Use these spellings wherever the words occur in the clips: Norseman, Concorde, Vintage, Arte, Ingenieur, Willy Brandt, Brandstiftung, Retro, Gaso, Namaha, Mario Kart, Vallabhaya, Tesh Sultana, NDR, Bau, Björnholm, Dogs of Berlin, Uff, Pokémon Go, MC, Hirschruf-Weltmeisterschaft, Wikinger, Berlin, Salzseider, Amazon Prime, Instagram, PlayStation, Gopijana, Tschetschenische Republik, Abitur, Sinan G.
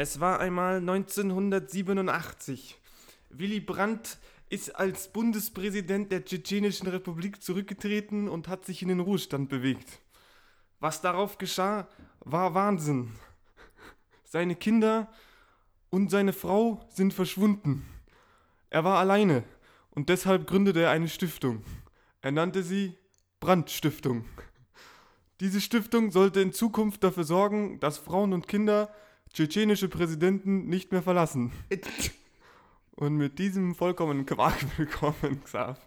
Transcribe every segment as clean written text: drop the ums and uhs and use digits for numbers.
Es war einmal 1987. Willy Brandt ist als Bundespräsident der Tschetschenischen Republik zurückgetreten und hat sich in den Ruhestand bewegt. Was darauf geschah, war Wahnsinn. Seine Kinder und seine Frau sind verschwunden. Er war alleine und deshalb gründete er eine Stiftung. Er nannte sie Brandstiftung. Diese Stiftung sollte in Zukunft dafür sorgen, dass Frauen und Kinder tschetschenische Präsidenten nicht mehr verlassen. Und mit diesem vollkommenen Quark willkommen, Xav.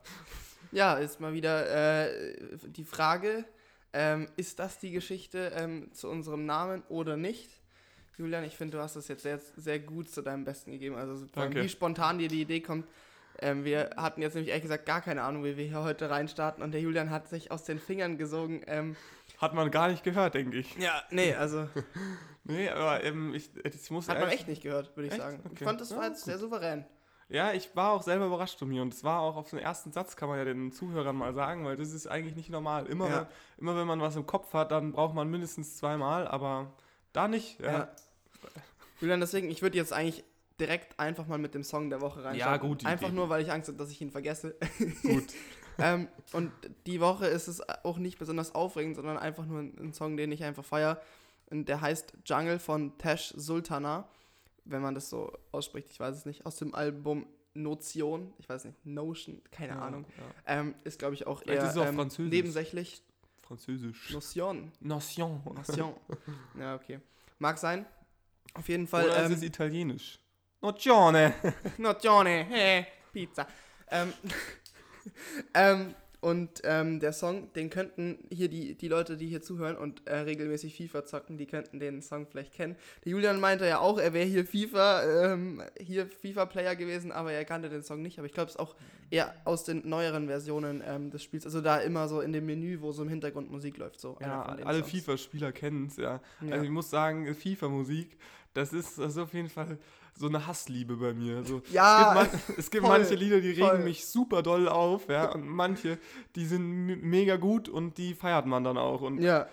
Ja, ist mal wieder die Frage, ist das die Geschichte zu unserem Namen oder nicht? Julian, ich finde, du hast das jetzt sehr, sehr gut zu deinem Besten gegeben. Also wie spontan dir die Idee kommt. Wir hatten jetzt nämlich ehrlich gesagt gar keine Ahnung, wie wir hier heute reinstarten. Und der Julian hat sich aus den Fingern gesogen. Hat man gar nicht gehört, denke ich. Ja, nee, also... nee, aber ich muss... Hat man echt nicht gehört, würde ich sagen. Okay. Ich fand, das war jetzt sehr souverän. Ja, ich war auch selber überrascht von mir. Und es war auch auf den ersten Satz, kann man ja den Zuhörern mal sagen, weil das ist eigentlich nicht normal. Immer wenn man was im Kopf hat, dann braucht man mindestens zweimal, aber... Da nicht, ja. Julian, deswegen, ich würde jetzt eigentlich direkt einfach mal mit dem Song der Woche reinschauen. Ja, gut. Einfach Idee. Nur, weil ich Angst habe, dass ich ihn vergesse. Gut. Und die Woche ist es auch nicht besonders aufregend, sondern einfach nur ein Song, den ich einfach feiere. Und der heißt Jungle von Tesh Sultana, wenn man das so ausspricht, ich weiß es nicht, aus dem Album Notion, ich weiß nicht, Notion, keine Ahnung. Ja. Ist, glaube ich, auch vielleicht eher nebensächlich. Französisch. Notion. Ja, okay. Mag sein. Auf jeden Fall. Oder es ist italienisch. Nocione. Hey, Pizza. Der Song, den könnten hier die Leute, die hier zuhören und regelmäßig FIFA zocken, die könnten den Song vielleicht kennen. Der Julian meinte ja auch, er wäre hier FIFA-Player gewesen, aber er kannte den Song nicht. Aber ich glaube, es ist auch eher aus den neueren Versionen des Spiels. Also da immer so in dem Menü, wo so im Hintergrund Musik läuft. So ja, alle Songs. FIFA-Spieler kennen es, ja. Also ich muss sagen, FIFA-Musik, das ist auf jeden Fall... so eine Hassliebe bei mir. Also, ja, es gibt manche Lieder, die regen mich super doll auf, ja, und manche, die sind mega gut und die feiert man dann auch. Und ja,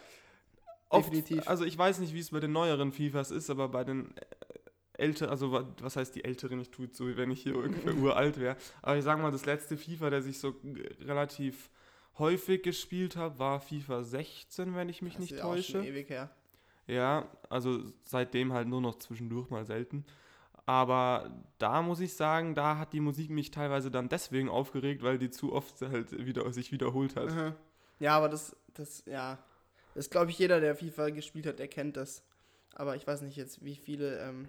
oft, definitiv. Also ich weiß nicht, wie es bei den neueren FIFAs ist, aber bei den älteren, also was heißt die älteren, ich tue es so, wenn ich hier ungefähr uralt wäre, aber ich sage mal, das letzte FIFA, der sich so relativ häufig gespielt hat, war FIFA 16, wenn ich mich das nicht ist täusche. Schon ewig her. Ja, also seitdem halt nur noch zwischendurch mal selten. Aber da muss ich sagen, da hat die Musik mich teilweise dann deswegen aufgeregt, weil die zu oft halt sich wiederholt hat. Mhm. Ja, aber das glaube ich, jeder, der FIFA gespielt hat, der kennt das. Aber ich weiß nicht jetzt, wie viele,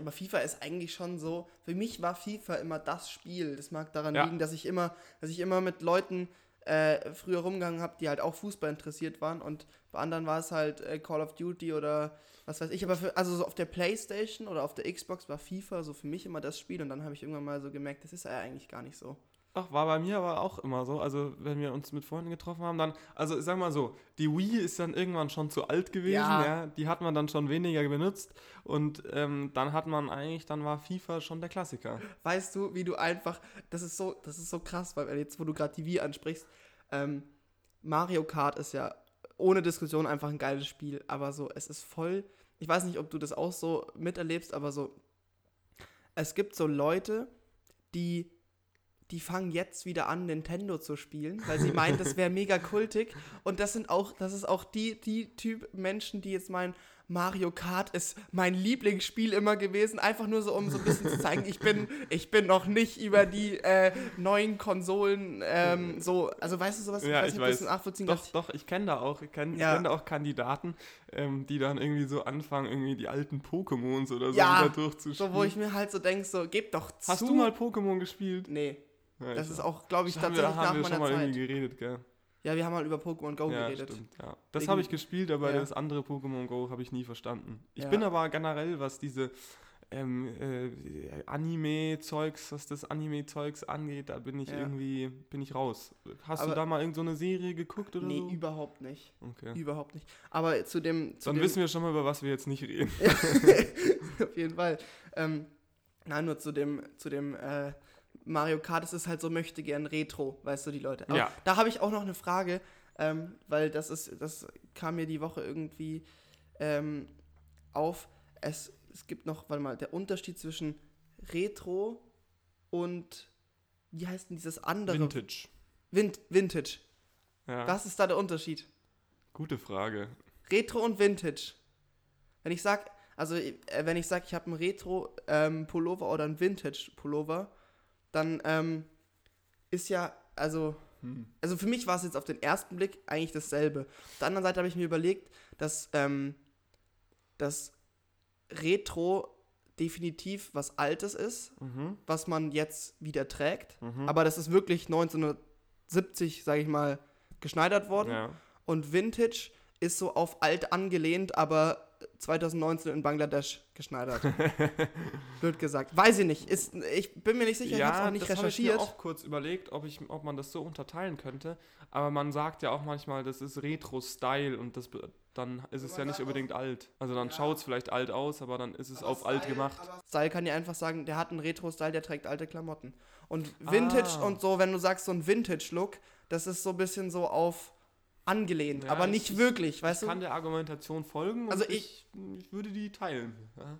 aber FIFA ist eigentlich schon so, für mich war FIFA immer das Spiel. Das mag daran liegen, dass ich immer mit Leuten früher rumgegangen habe, die halt auch Fußball interessiert waren und bei anderen war es halt Call of Duty oder was weiß ich, aber so auf der PlayStation oder auf der Xbox war FIFA so für mich immer das Spiel und dann habe ich irgendwann mal so gemerkt, das ist ja eigentlich gar nicht so. Ach, war bei mir aber auch immer so, also wenn wir uns mit Freunden getroffen haben, dann, also ich sag mal so, die Wii ist dann irgendwann schon zu alt gewesen, ja, die hat man dann schon weniger benutzt und dann war FIFA schon der Klassiker. Weißt du, wie du einfach, das ist so krass, weil jetzt, wo du gerade die Wii ansprichst, Mario Kart ist ja ohne Diskussion einfach ein geiles Spiel, aber so, es ist voll, ich weiß nicht, ob du das auch so miterlebst, aber so, es gibt so Leute, die fangen jetzt wieder an, Nintendo zu spielen, weil sie meinen, das wäre mega kultig. Und das ist auch die Typ Menschen, die jetzt meinen, Mario Kart ist mein Lieblingsspiel immer gewesen, einfach nur so, um so ein bisschen zu zeigen, ich bin noch nicht über die neuen Konsolen also weißt du sowas? Ja, ich weiß. Doch, ich kenne da auch, Kandidaten, die dann irgendwie so anfangen, irgendwie die alten Pokémons oder so wieder durchzuspielen. So, wo ich mir halt so denke, so, geb doch zu. Hast du mal Pokémon gespielt? Nee. Ja, das ist auch, glaube ich, tatsächlich nach meiner Zeit. Da haben wir schon mal irgendwie geredet, gell? Ja, wir haben halt über Pokémon Go geredet. Stimmt, ja. Das habe ich gespielt, aber das andere Pokémon Go habe ich nie verstanden. Ich bin aber generell, was diese Anime-Zeugs angeht, da bin ich raus. Hast du da mal irgend so eine Serie geguckt oder so? Nee, überhaupt nicht. Okay. Überhaupt nicht. Aber zu dem... Dann wissen wir schon mal, über was wir jetzt nicht reden. Auf jeden Fall. Nein, nur zu dem Mario Kart, das ist halt so, möchte gern Retro, weißt du, die Leute. Aber da habe ich auch noch eine Frage, weil das kam mir die Woche irgendwie auf. Es es gibt noch, warte mal, der Unterschied zwischen Retro und, wie heißt denn dieses andere? Vintage. Vintage. Ja. Was ist da der Unterschied? Gute Frage. Retro und Vintage. Wenn ich sage, ich habe einen Retro-Pullover oder einen Vintage-Pullover, dann ist ja, also für mich war es jetzt auf den ersten Blick eigentlich dasselbe. Auf der anderen Seite habe ich mir überlegt, dass das Retro definitiv was Altes ist, was man jetzt wieder trägt, aber das ist wirklich 1970, sage ich mal, geschneidert worden. Ja. Und Vintage ist so auf alt angelehnt, aber 2019 in Bangladesch geschneidert. Blöd gesagt. Weiß ich nicht. Ich bin mir nicht sicher, ja, ich habe es auch nicht recherchiert. Ich habe mir auch kurz überlegt, ob man das so unterteilen könnte. Aber man sagt ja auch manchmal, das ist Retro-Style und dann ist es ja nicht unbedingt alt. Also dann schaut es vielleicht alt aus, aber dann ist es auf alt gemacht. Style kann ja einfach sagen, der hat einen Retro-Style, der trägt alte Klamotten. Und Vintage und so, wenn du sagst, so ein Vintage-Look, das ist so ein bisschen so auf angelehnt, ja, aber nicht wirklich, weißt du? Ich kann der Argumentation folgen und also ich würde die teilen. Ja?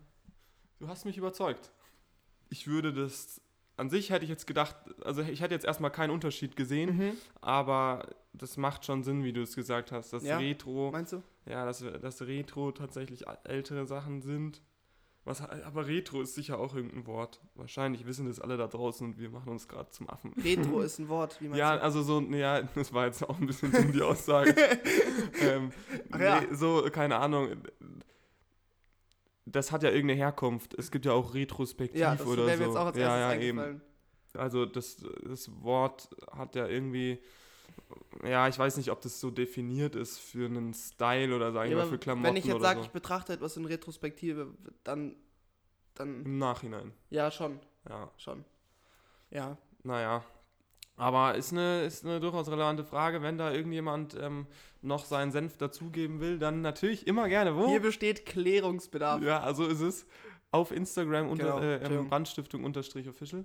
Du hast mich überzeugt. Ich würde das, an sich hätte ich jetzt gedacht, also ich hätte jetzt erstmal keinen Unterschied gesehen, aber das macht schon Sinn, wie du es gesagt hast, dass Retro, meinst du? Ja, dass Retro tatsächlich ältere Sachen sind. Aber Retro ist sicher auch irgendein Wort. Wahrscheinlich wissen das alle da draußen und wir machen uns gerade zum Affen. Retro ist ein Wort, wie man sagt. Ja, also so, ja, das war jetzt auch ein bisschen dumm, die Aussage. So, keine Ahnung. Das hat ja irgendeine Herkunft. Es gibt ja auch Retrospektiv oder so. Ja, das wäre mir jetzt auch als erstes eingefallen. Eben. Also das Wort hat ja irgendwie... Ja, ich weiß nicht, ob das so definiert ist für einen Style oder sagen wir für Klamotten oder so. Wenn ich jetzt sage, ich betrachte etwas in Retrospektive, dann... Im Nachhinein. Ja, schon. Ja. Schon. Ja. Naja. Aber ist eine durchaus relevante Frage. Wenn da irgendjemand noch seinen Senf dazugeben will, dann natürlich immer gerne. Wo? Hier besteht Klärungsbedarf. Ja, so ist es. Auf Instagram Brandstiftung_official.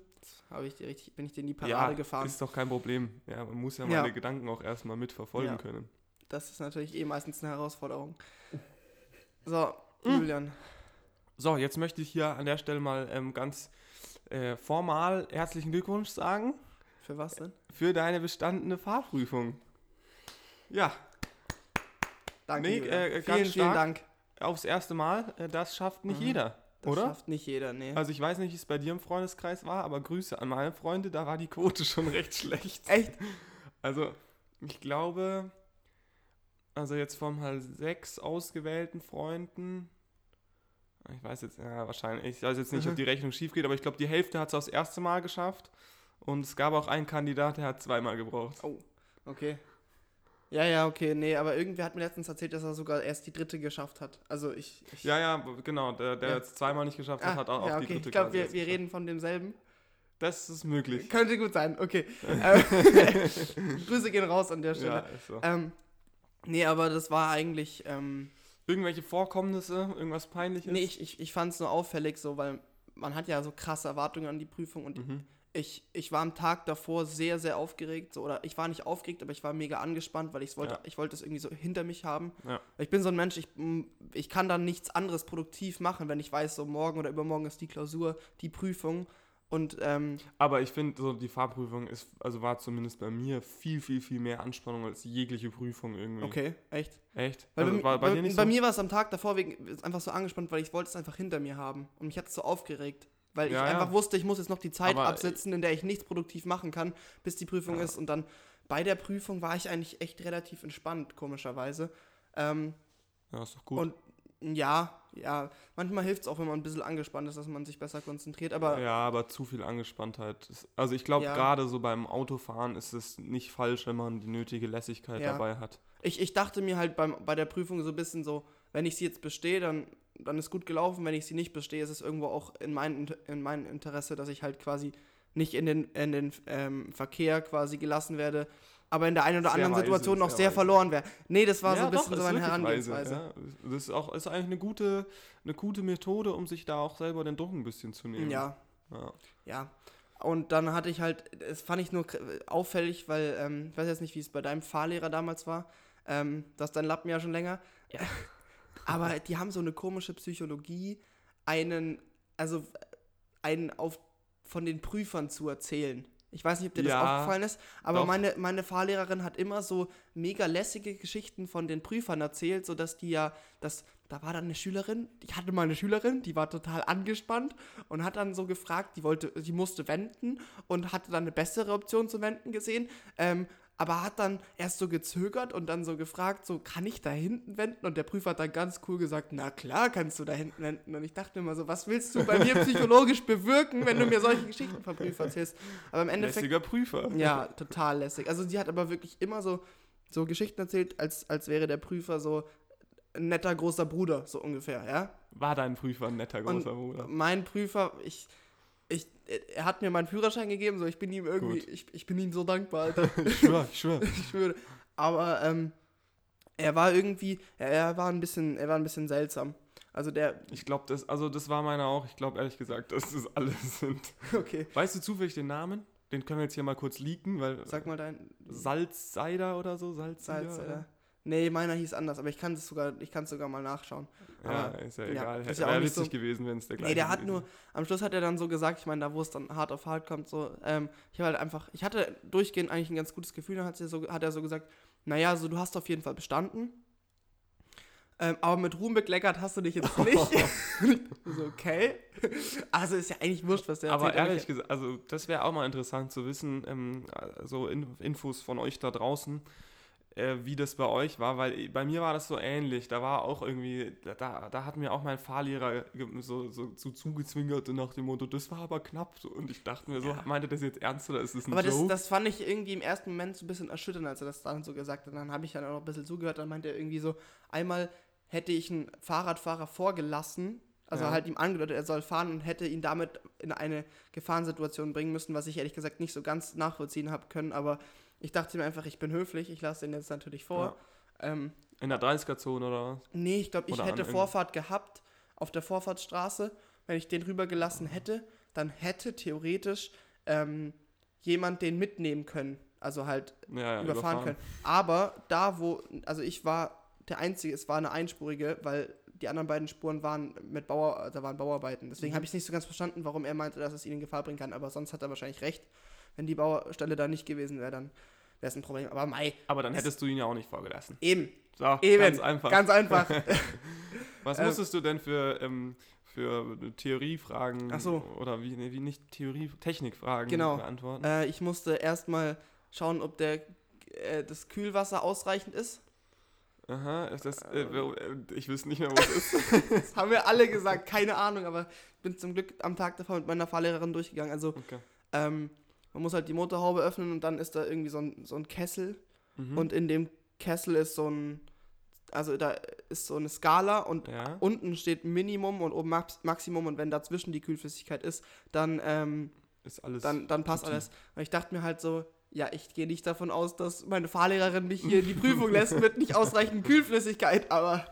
Bin ich dir in die Parade gefahren. Ist doch kein Problem. Ja, man muss ja meine Gedanken auch erstmal mitverfolgen können. Das ist natürlich meistens eine Herausforderung. So, Julian. So, jetzt möchte ich hier an der Stelle mal ganz formal herzlichen Glückwunsch sagen. Für was denn? Für deine bestandene Fahrprüfung. Ja. Danke, vielen Dank. Aufs erste Mal, das schafft nicht jeder. Das schafft nicht jeder, nee. Also ich weiß nicht, wie es bei dir im Freundeskreis war, aber Grüße an meine Freunde, da war die Quote schon recht schlecht. Echt? Also ich glaube, jetzt von halt 6 ausgewählten Freunden, ich weiß jetzt nicht, ob die Rechnung schief geht, aber ich glaube, die Hälfte hat es aufs erste Mal geschafft und es gab auch einen Kandidat, der hat 2-mal gebraucht. Oh, okay. Ja, okay, nee, aber irgendwer hat mir letztens erzählt, dass er sogar erst die dritte geschafft hat. Also ich genau, der jetzt 2-mal nicht geschafft hat auch die dritte. Ich glaube, wir reden von demselben. Das ist möglich. Könnte gut sein, okay. Grüße gehen raus an der Stelle. Ja, ist so. Nee, aber das war eigentlich... irgendwelche Vorkommnisse, irgendwas Peinliches? Nee, ich fand es nur auffällig so, weil man hat ja so krasse Erwartungen an die Prüfung und... Ich war am Tag davor sehr, sehr aufgeregt. Oder ich war nicht aufgeregt, aber ich war mega angespannt, weil ich wollte das irgendwie so hinter mich haben. Ja. Ich bin so ein Mensch, ich kann dann nichts anderes produktiv machen, wenn ich weiß, so morgen oder übermorgen ist die Klausur, die Prüfung. Und, aber ich finde, so die Fahrprüfung war zumindest bei mir viel, viel, viel mehr Anspannung als jegliche Prüfung irgendwie. Okay, echt? Echt? Weil also war bei dir nicht so? Bei mir war es am Tag davor einfach so angespannt, weil ich wollte es einfach hinter mir haben. Und mich hat es so aufgeregt. Weil ich einfach wusste, ich muss jetzt noch die Zeit absitzen, in der ich nichts produktiv machen kann, bis die Prüfung ist. Und dann bei der Prüfung war ich eigentlich echt relativ entspannt, komischerweise. Ist doch gut. Und manchmal hilft es auch, wenn man ein bisschen angespannt ist, dass man sich besser konzentriert. Aber aber zu viel Angespanntheit. Also ich glaube, gerade so beim Autofahren ist es nicht falsch, wenn man die nötige Lässigkeit dabei hat. Ich dachte mir halt bei der Prüfung so ein bisschen so, wenn ich sie jetzt bestehe, dann ist gut gelaufen, wenn ich sie nicht bestehe, ist es irgendwo auch in meinem Interesse, dass ich halt quasi nicht in den Verkehr quasi gelassen werde, aber in der einen oder anderen Situation noch sehr verloren wäre. Nee, das war so ein bisschen so meine Herangehensweise. Ja. Das ist eigentlich eine gute Methode, um sich da auch selber den Druck ein bisschen zu nehmen. Ja. Und dann hatte ich halt, das fand ich nur auffällig, weil, ich weiß jetzt nicht, wie es bei deinem Fahrlehrer damals war, du hast deinen Lappen ja schon länger. Ja. Aber die haben so eine komische Psychologie, von den Prüfern zu erzählen. Ich weiß nicht, ob dir das aufgefallen ist, aber meine Fahrlehrerin hat immer so mega lässige Geschichten von den Prüfern erzählt, sodass da war dann eine Schülerin, ich hatte mal eine Schülerin, die war total angespannt und hat dann so gefragt, die musste wenden und hatte dann eine bessere Option zu wenden gesehen, aber hat dann erst so gezögert und dann so gefragt, so, kann ich da hinten wenden? Und der Prüfer hat dann ganz cool gesagt, na klar kannst du da hinten wenden. Und ich dachte immer so, was willst du bei mir psychologisch bewirken, wenn du mir solche Geschichten vom Prüfer erzählst? Aber im Endeffekt... Lässiger Prüfer. Ja, total lässig. Also sie hat aber wirklich immer so Geschichten erzählt, als wäre der Prüfer so ein netter großer Bruder, so ungefähr, ja? War dein Prüfer ein netter großer Bruder? Mein Prüfer, er hat mir meinen Führerschein gegeben, so, ich bin ihm irgendwie, ich bin ihm so dankbar, Alter. Ich schwöre. Aber er war ein bisschen seltsam. Also ich glaube, das war meiner auch. Ich glaube ehrlich gesagt, dass das alles sind. Okay. Weißt du zufällig den Namen? Den können wir jetzt hier mal kurz leaken, weil... Sag mal dein... Salzseider oder so? Salzseider. Nee, meiner hieß anders, aber ich kann es sogar mal nachschauen. Ja, aber, ist ja egal. Hätte ja witzig gewesen, wenn es der gleiche gewesen wäre. Nee, am Schluss hat er dann so gesagt, ich meine, da wo es dann hart auf hart kommt, so, ich hatte durchgehend eigentlich ein ganz gutes Gefühl, dann hat er so gesagt, naja, so, du hast auf jeden Fall bestanden, aber mit Ruhm bekleckert hast du dich jetzt nicht. So, okay. Also ist ja eigentlich wurscht, was der erzählt. Aber ehrlich gesagt, also das wäre auch mal interessant zu wissen, so Infos von euch da draußen, wie das bei euch war, weil bei mir war das so ähnlich. Da war auch irgendwie, da hat mir auch mein Fahrlehrer so zugezwingert und nach dem Motto, das war aber knapp. Und ich dachte mir so, meint er das jetzt ernst oder ist das ein Joke? Aber das fand ich irgendwie im ersten Moment so ein bisschen erschütternd, als er das dann so gesagt hat. Dann habe ich dann auch noch ein bisschen zugehört. Dann meinte er irgendwie so, einmal hätte ich einen Fahrradfahrer vorgelassen, also halt ihm angedeutet, er soll fahren und hätte ihn damit in eine Gefahrensituation bringen müssen, was ich ehrlich gesagt nicht so ganz nachvollziehen habe können, aber ich dachte mir einfach, ich bin höflich, ich lasse den jetzt natürlich vor. Ja. In der 30er-Zone oder was? Nee, ich glaube, ich hätte Vorfahrt gehabt auf der Vorfahrtsstraße. Wenn ich den rübergelassen hätte, dann hätte theoretisch jemand den mitnehmen können. Also halt überfahren können. Aber da, wo, also ich war der Einzige, es war eine einspurige, weil die anderen beiden Spuren waren da waren Bauarbeiten. Deswegen habe ich es nicht so ganz verstanden, warum er meinte, dass es ihn in Gefahr bringen kann. Aber sonst hat er wahrscheinlich recht. Wenn die Baustelle da nicht gewesen wäre, dann wäre es ein Problem. Aber aber dann hättest du ihn ja auch nicht vorgelassen. Eben. Ganz einfach. Ganz einfach. Was musstest du denn für Theoriefragen oder wie nicht Theorie, Technikfragen beantworten? Genau. Ich musste erstmal schauen, ob das Kühlwasser ausreichend ist. Aha, ich wüsste nicht mehr, wo es ist. Das haben wir alle gesagt, keine Ahnung, aber ich bin zum Glück am Tag davor mit meiner Fahrlehrerin durchgegangen. Also, man muss halt die Motorhaube öffnen und dann ist da irgendwie so ein Kessel und in dem Kessel ist da ist so eine Skala und unten steht Minimum und oben Maximum und wenn dazwischen die Kühlflüssigkeit ist, dann, ist alles dann passt alles. Und ich dachte mir halt so, ja, ich gehe nicht davon aus, dass meine Fahrlehrerin mich hier in die Prüfung lässt mit nicht ausreichend Kühlflüssigkeit, aber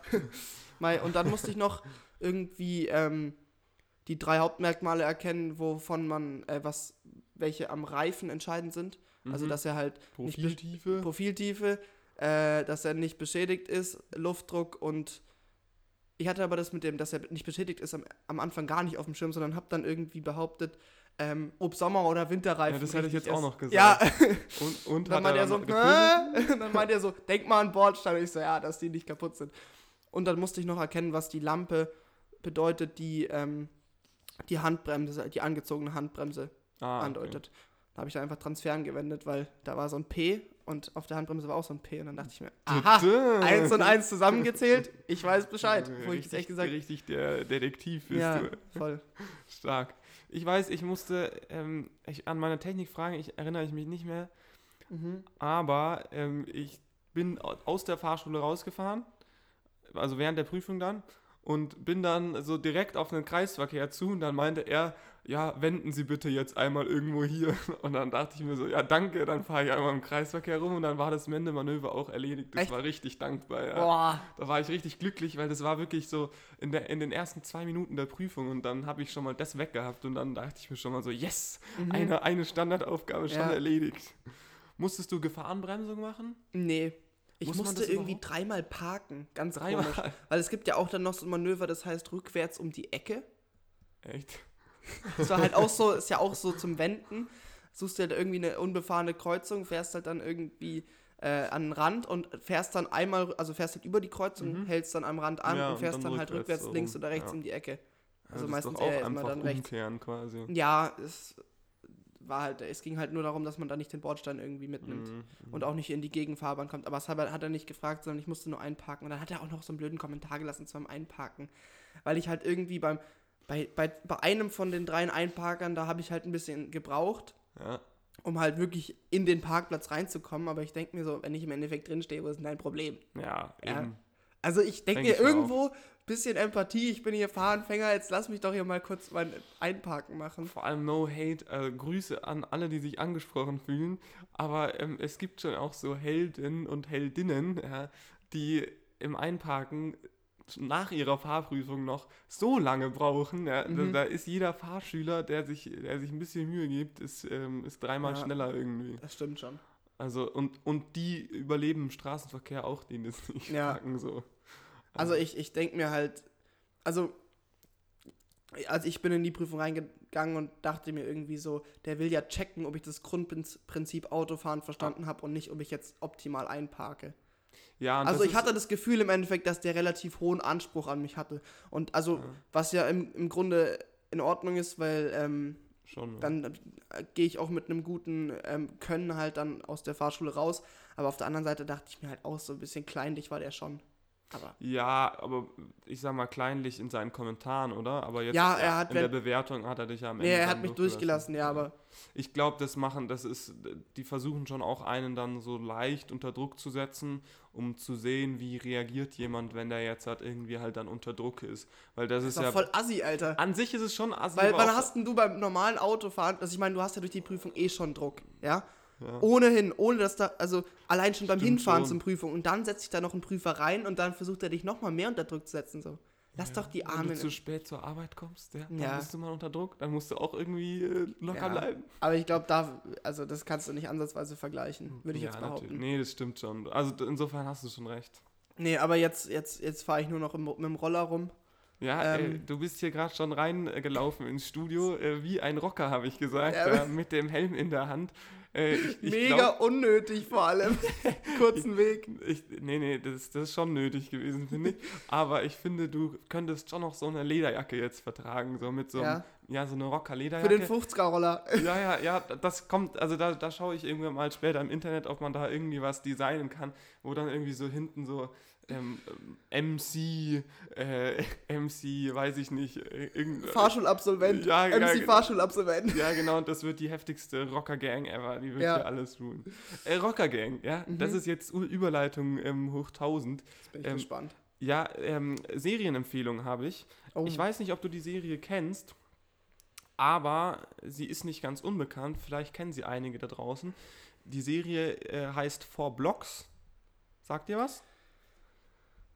und dann musste ich noch irgendwie die 3 Hauptmerkmale erkennen, wovon man welche am Reifen entscheidend sind. Also, dass er halt Profiltiefe, dass er nicht beschädigt ist, Luftdruck und ich hatte aber das mit dem, dass er nicht beschädigt ist, am Anfang gar nicht auf dem Schirm, sondern habe dann irgendwie behauptet, ob Sommer- oder Winterreifen. Ja, das hätte ich jetzt auch noch gesagt. Ja. Und dann meint er so, denk mal an Bordstein. Und ich so, ja, dass die nicht kaputt sind. Und dann musste ich noch erkennen, was die Lampe bedeutet, die Handbremse, die angezogene Handbremse andeutet. Okay. Da habe ich dann einfach Transfer angewendet, weil da war so ein P und auf der Handbremse war auch so ein P und dann dachte ich mir, aha, 1 und 1 zusammengezählt, ich weiß Bescheid. Wo richtig, ich echt gesagt, richtig der Detektiv bist du. Ja, voll. Stark. Ich weiß, ich musste an meine Technikfragen, erinnere ich mich nicht mehr, aber ich bin aus der Fahrschule rausgefahren, also während der Prüfung dann, und bin dann so direkt auf den Kreisverkehr zu und dann meinte er, ja, wenden Sie bitte jetzt einmal irgendwo hier. Und dann dachte ich mir so, ja, danke, dann fahre ich einmal im Kreisverkehr rum und dann war das Wendemanöver auch erledigt. Das war richtig dankbar. Ja. Boah. Da war ich richtig glücklich, weil das war wirklich so in den ersten 2 Minuten der Prüfung und dann habe ich schon mal das weggehabt und dann dachte ich mir schon mal so, yes, eine Standardaufgabe schon erledigt. Musstest du Gefahrenbremsung machen? Nee. Ich musste irgendwie 3-mal parken, ganz komisch. Weil es gibt ja auch dann noch so ein Manöver, das heißt rückwärts um die Ecke. Echt? Das war halt auch so, ist ja auch so zum Wenden. Suchst dir halt irgendwie eine unbefahrene Kreuzung, fährst halt dann irgendwie an den Rand und fährst dann einmal, also fährst halt über die Kreuzung, hältst dann am Rand an und fährst dann halt rückwärts so links oder rechts um die Ecke. Also ja, meistens auch eher immer dann rechts. Quasi. Ja, es war halt, es ging halt nur darum, dass man da nicht den Bordstein irgendwie mitnimmt und auch nicht in die Gegenfahrbahn kommt. Aber das hat er nicht gefragt, sondern ich musste nur einparken. Und dann hat er auch noch so einen blöden Kommentar gelassen zu meinem Einparken, weil ich halt irgendwie bei einem von den 3 Einparkern, da habe ich halt ein bisschen gebraucht, um halt wirklich in den Parkplatz reinzukommen. Aber ich denke mir so, wenn ich im Endeffekt drinstehe, ist dein Problem. Ja, eben. Also ich denke mir irgendwo, bisschen Empathie, ich bin hier Fahranfänger, jetzt lass mich doch hier mal kurz mein Einparken machen. Vor allem no hate, Grüße an alle, die sich angesprochen fühlen, aber es gibt schon auch so Helden und Heldinnen, die im Einparken nach ihrer Fahrprüfung noch so lange brauchen. Ja, da ist jeder Fahrschüler, der sich ein bisschen Mühe gibt, ist dreimal schneller irgendwie. Das stimmt schon. Also und die überleben im Straßenverkehr auch, die das nicht parken so. Also ich denke mir halt, also ich bin in die Prüfung reingegangen und dachte mir irgendwie so, der will ja checken, ob ich das Grundprinzip Autofahren verstanden habe und nicht, ob ich jetzt optimal einparke. Ja, und also ich hatte das Gefühl im Endeffekt, dass der relativ hohen Anspruch an mich hatte. Und also, was ja im Grunde in Ordnung ist, weil schon, dann gehe ich auch mit einem guten Können halt dann aus der Fahrschule raus. Aber auf der anderen Seite dachte ich mir halt auch, so ein bisschen kleinlich war der schon. Aber. Ja, aber ich sag mal kleinlich in seinen Kommentaren, oder? Aber jetzt er hat, in der Bewertung hat er dich ja am Ende durchgelassen. Er hat mich durchgelassen, aber... Ich glaube, die versuchen schon auch einen dann so leicht unter Druck zu setzen, um zu sehen, wie reagiert jemand, wenn der jetzt halt irgendwie halt dann unter Druck ist. Weil das ist ja voll assi, Alter. An sich ist es schon assi. Weil wann hast denn du beim normalen Autofahren, also ich meine, du hast ja durch die Prüfung eh schon Druck, ja? Ja. Ohne dass da, also allein schon beim Hinfahren zur Prüfung und dann setzt sich da noch ein Prüfer rein und dann versucht er dich nochmal mehr unter Druck zu setzen, so. Lass doch die Arme... Wenn du zu spät zur Arbeit kommst, dann bist du mal unter Druck, dann musst du auch irgendwie locker bleiben. Aber ich glaube, das kannst du nicht ansatzweise vergleichen, würde ich jetzt behaupten. Natürlich. Nee, das stimmt schon. Also insofern hast du schon recht. Nee, aber jetzt fahre ich nur noch mit dem Roller rum. Ja, du bist hier gerade schon reingelaufen ins Studio, wie ein Rocker, habe ich gesagt, mit dem Helm in der Hand. Mega unnötig vor allem. Kurzen Weg. Das ist schon nötig gewesen, finde ich. Aber ich finde, du könntest schon noch so eine Lederjacke jetzt vertragen, so mit so einem, so eine Rocker-Lederjacke. Für den 50er-Roller. Ja, das kommt, also da schaue ich irgendwann mal später im Internet, ob man da irgendwie was designen kann, wo dann irgendwie so hinten so MC, weiß ich nicht. Fahrschulabsolvent. MC Fahrschulabsolvent. Ja, genau, und das wird die heftigste Rocker-Gang ever. Die wird hier alles ruhen. Rocker-Gang, das ist jetzt Überleitung hoch 1000. Jetzt bin ich gespannt. Ja, Serienempfehlung habe ich. Oh. Ich weiß nicht, ob du die Serie kennst, aber sie ist nicht ganz unbekannt. Vielleicht kennen sie einige da draußen. Die Serie heißt Four Blocks. Sagt ihr was?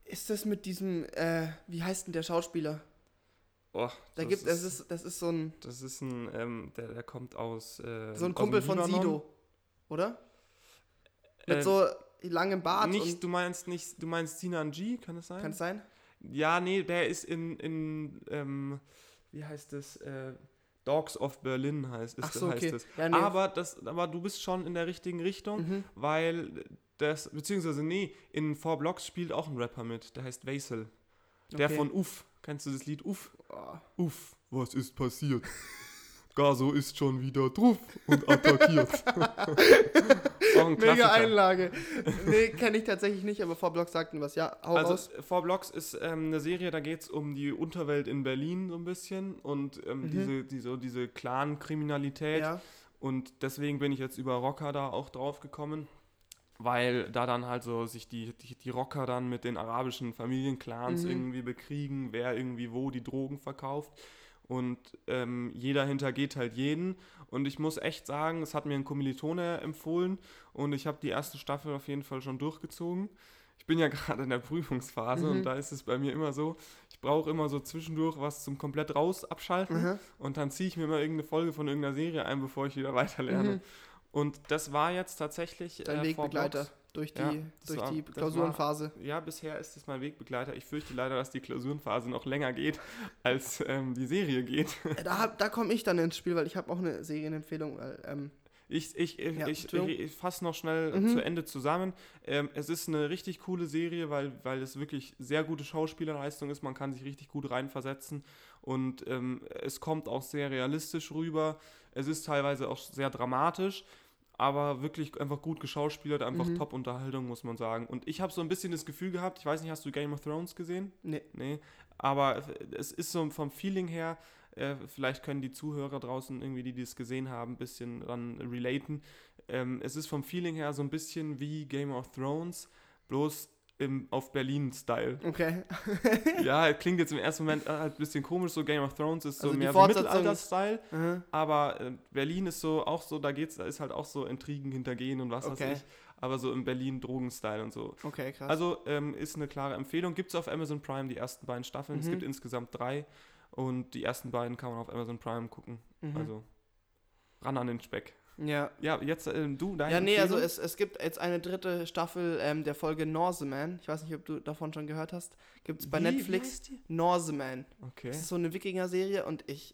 Ist das mit diesem, wie heißt denn der Schauspieler? Oh, Das ist ein, der kommt aus so ein Kumpel von Sido, oder? Mit so langem Bart. Du meinst Sinan G, kann das sein? Kann es sein? Ja, nee, der ist in wie heißt das, Dogs of Berlin heißt es. Ja, nee. Aber du bist schon in der richtigen Richtung, weil... in Four Blocks spielt auch ein Rapper mit, der heißt Vaisel. Der von Uff. Kennst du das Lied Uff? Oh. Uff, was ist passiert? Gaso ist schon wieder drauf und attackiert. Mega Einlage. Nee, kenne ich tatsächlich nicht, aber Four Blocks sagt mir was. Ja, hau raus. Four Blocks ist eine Serie, da geht es um die Unterwelt in Berlin so ein bisschen und diese Clan-Kriminalität. Ja. Und deswegen bin ich jetzt über Rocker da auch drauf gekommen. Weil da dann halt so sich die Rocker dann mit den arabischen Familienclans irgendwie bekriegen, wer irgendwie wo die Drogen verkauft. Und jeder hintergeht halt jeden. Und ich muss echt sagen, es hat mir ein Kommilitone empfohlen. Und ich habe die erste Staffel auf jeden Fall schon durchgezogen. Ich bin ja gerade in der Prüfungsphase und da ist es bei mir immer so, ich brauche immer so zwischendurch was zum komplett raus abschalten. Und dann ziehe ich mir immer irgendeine Folge von irgendeiner Serie ein, bevor ich wieder weiterlerne. Und das war jetzt tatsächlich Four Blocks. durch die Klausurenphase. Bisher ist das mein Wegbegleiter. Ich fürchte leider, dass die Klausurenphase noch länger geht, als die Serie geht. Da komme ich dann ins Spiel, weil ich habe auch eine Serienempfehlung. Ich fasse noch schnell zu Ende zusammen. Es ist eine richtig coole Serie, weil es wirklich sehr gute Schauspielerleistung ist. Man kann sich richtig gut reinversetzen. Und es kommt auch sehr realistisch rüber. Es ist teilweise auch sehr dramatisch. Aber wirklich einfach gut geschauspielert, einfach Top-Unterhaltung, muss man sagen. Und ich habe so ein bisschen das Gefühl gehabt, ich weiß nicht, hast du Game of Thrones gesehen? Nee. Aber es ist so vom Feeling her, vielleicht können die Zuhörer draußen irgendwie, die das gesehen haben, ein bisschen dann relaten. Es ist vom Feeling her so ein bisschen wie Game of Thrones, bloß auf Berlin-Style. Okay. Ja, klingt jetzt im ersten Moment halt ein bisschen komisch, so Game of Thrones ist so also mehr wie Mittelalter-Style, aber Berlin ist so, auch so, da ist halt auch so Intrigen hintergehen und was weiß ich, aber so im Berlin-Drogen-Style und so. Okay, krass. Also ist eine klare Empfehlung. Gibt es auf Amazon Prime die ersten beiden Staffeln, es gibt insgesamt 3 und die ersten beiden kann man auf Amazon Prime gucken, also ran an den Speck. Ja. Ja, jetzt du, deine Empfehlung? Also es gibt jetzt eine 3. Staffel der Folge Norseman. Ich weiß nicht, ob du davon schon gehört hast. Gibt es bei Netflix Norseman. Okay. Das ist so eine Wikinger-Serie und ich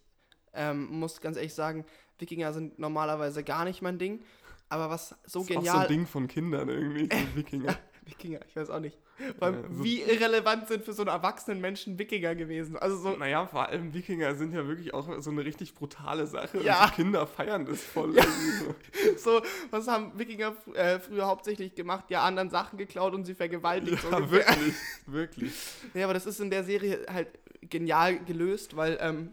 muss ganz ehrlich sagen, Wikinger sind normalerweise gar nicht mein Ding. Aber was so das genial... Das ist auch so ein Ding von Kindern irgendwie, Wikinger. Wikinger, ich weiß auch nicht. Weil wie irrelevant sind für so einen erwachsenen Menschen Wikinger gewesen. Also so vor allem Wikinger sind ja wirklich auch so eine richtig brutale Sache. Ja. Und Kinder feiern das voll. Ja. So, was haben Wikinger früher hauptsächlich gemacht? Ja, anderen Sachen geklaut und sie vergewaltigt. Ja, wirklich. Ja, aber das ist in der Serie halt genial gelöst, weil...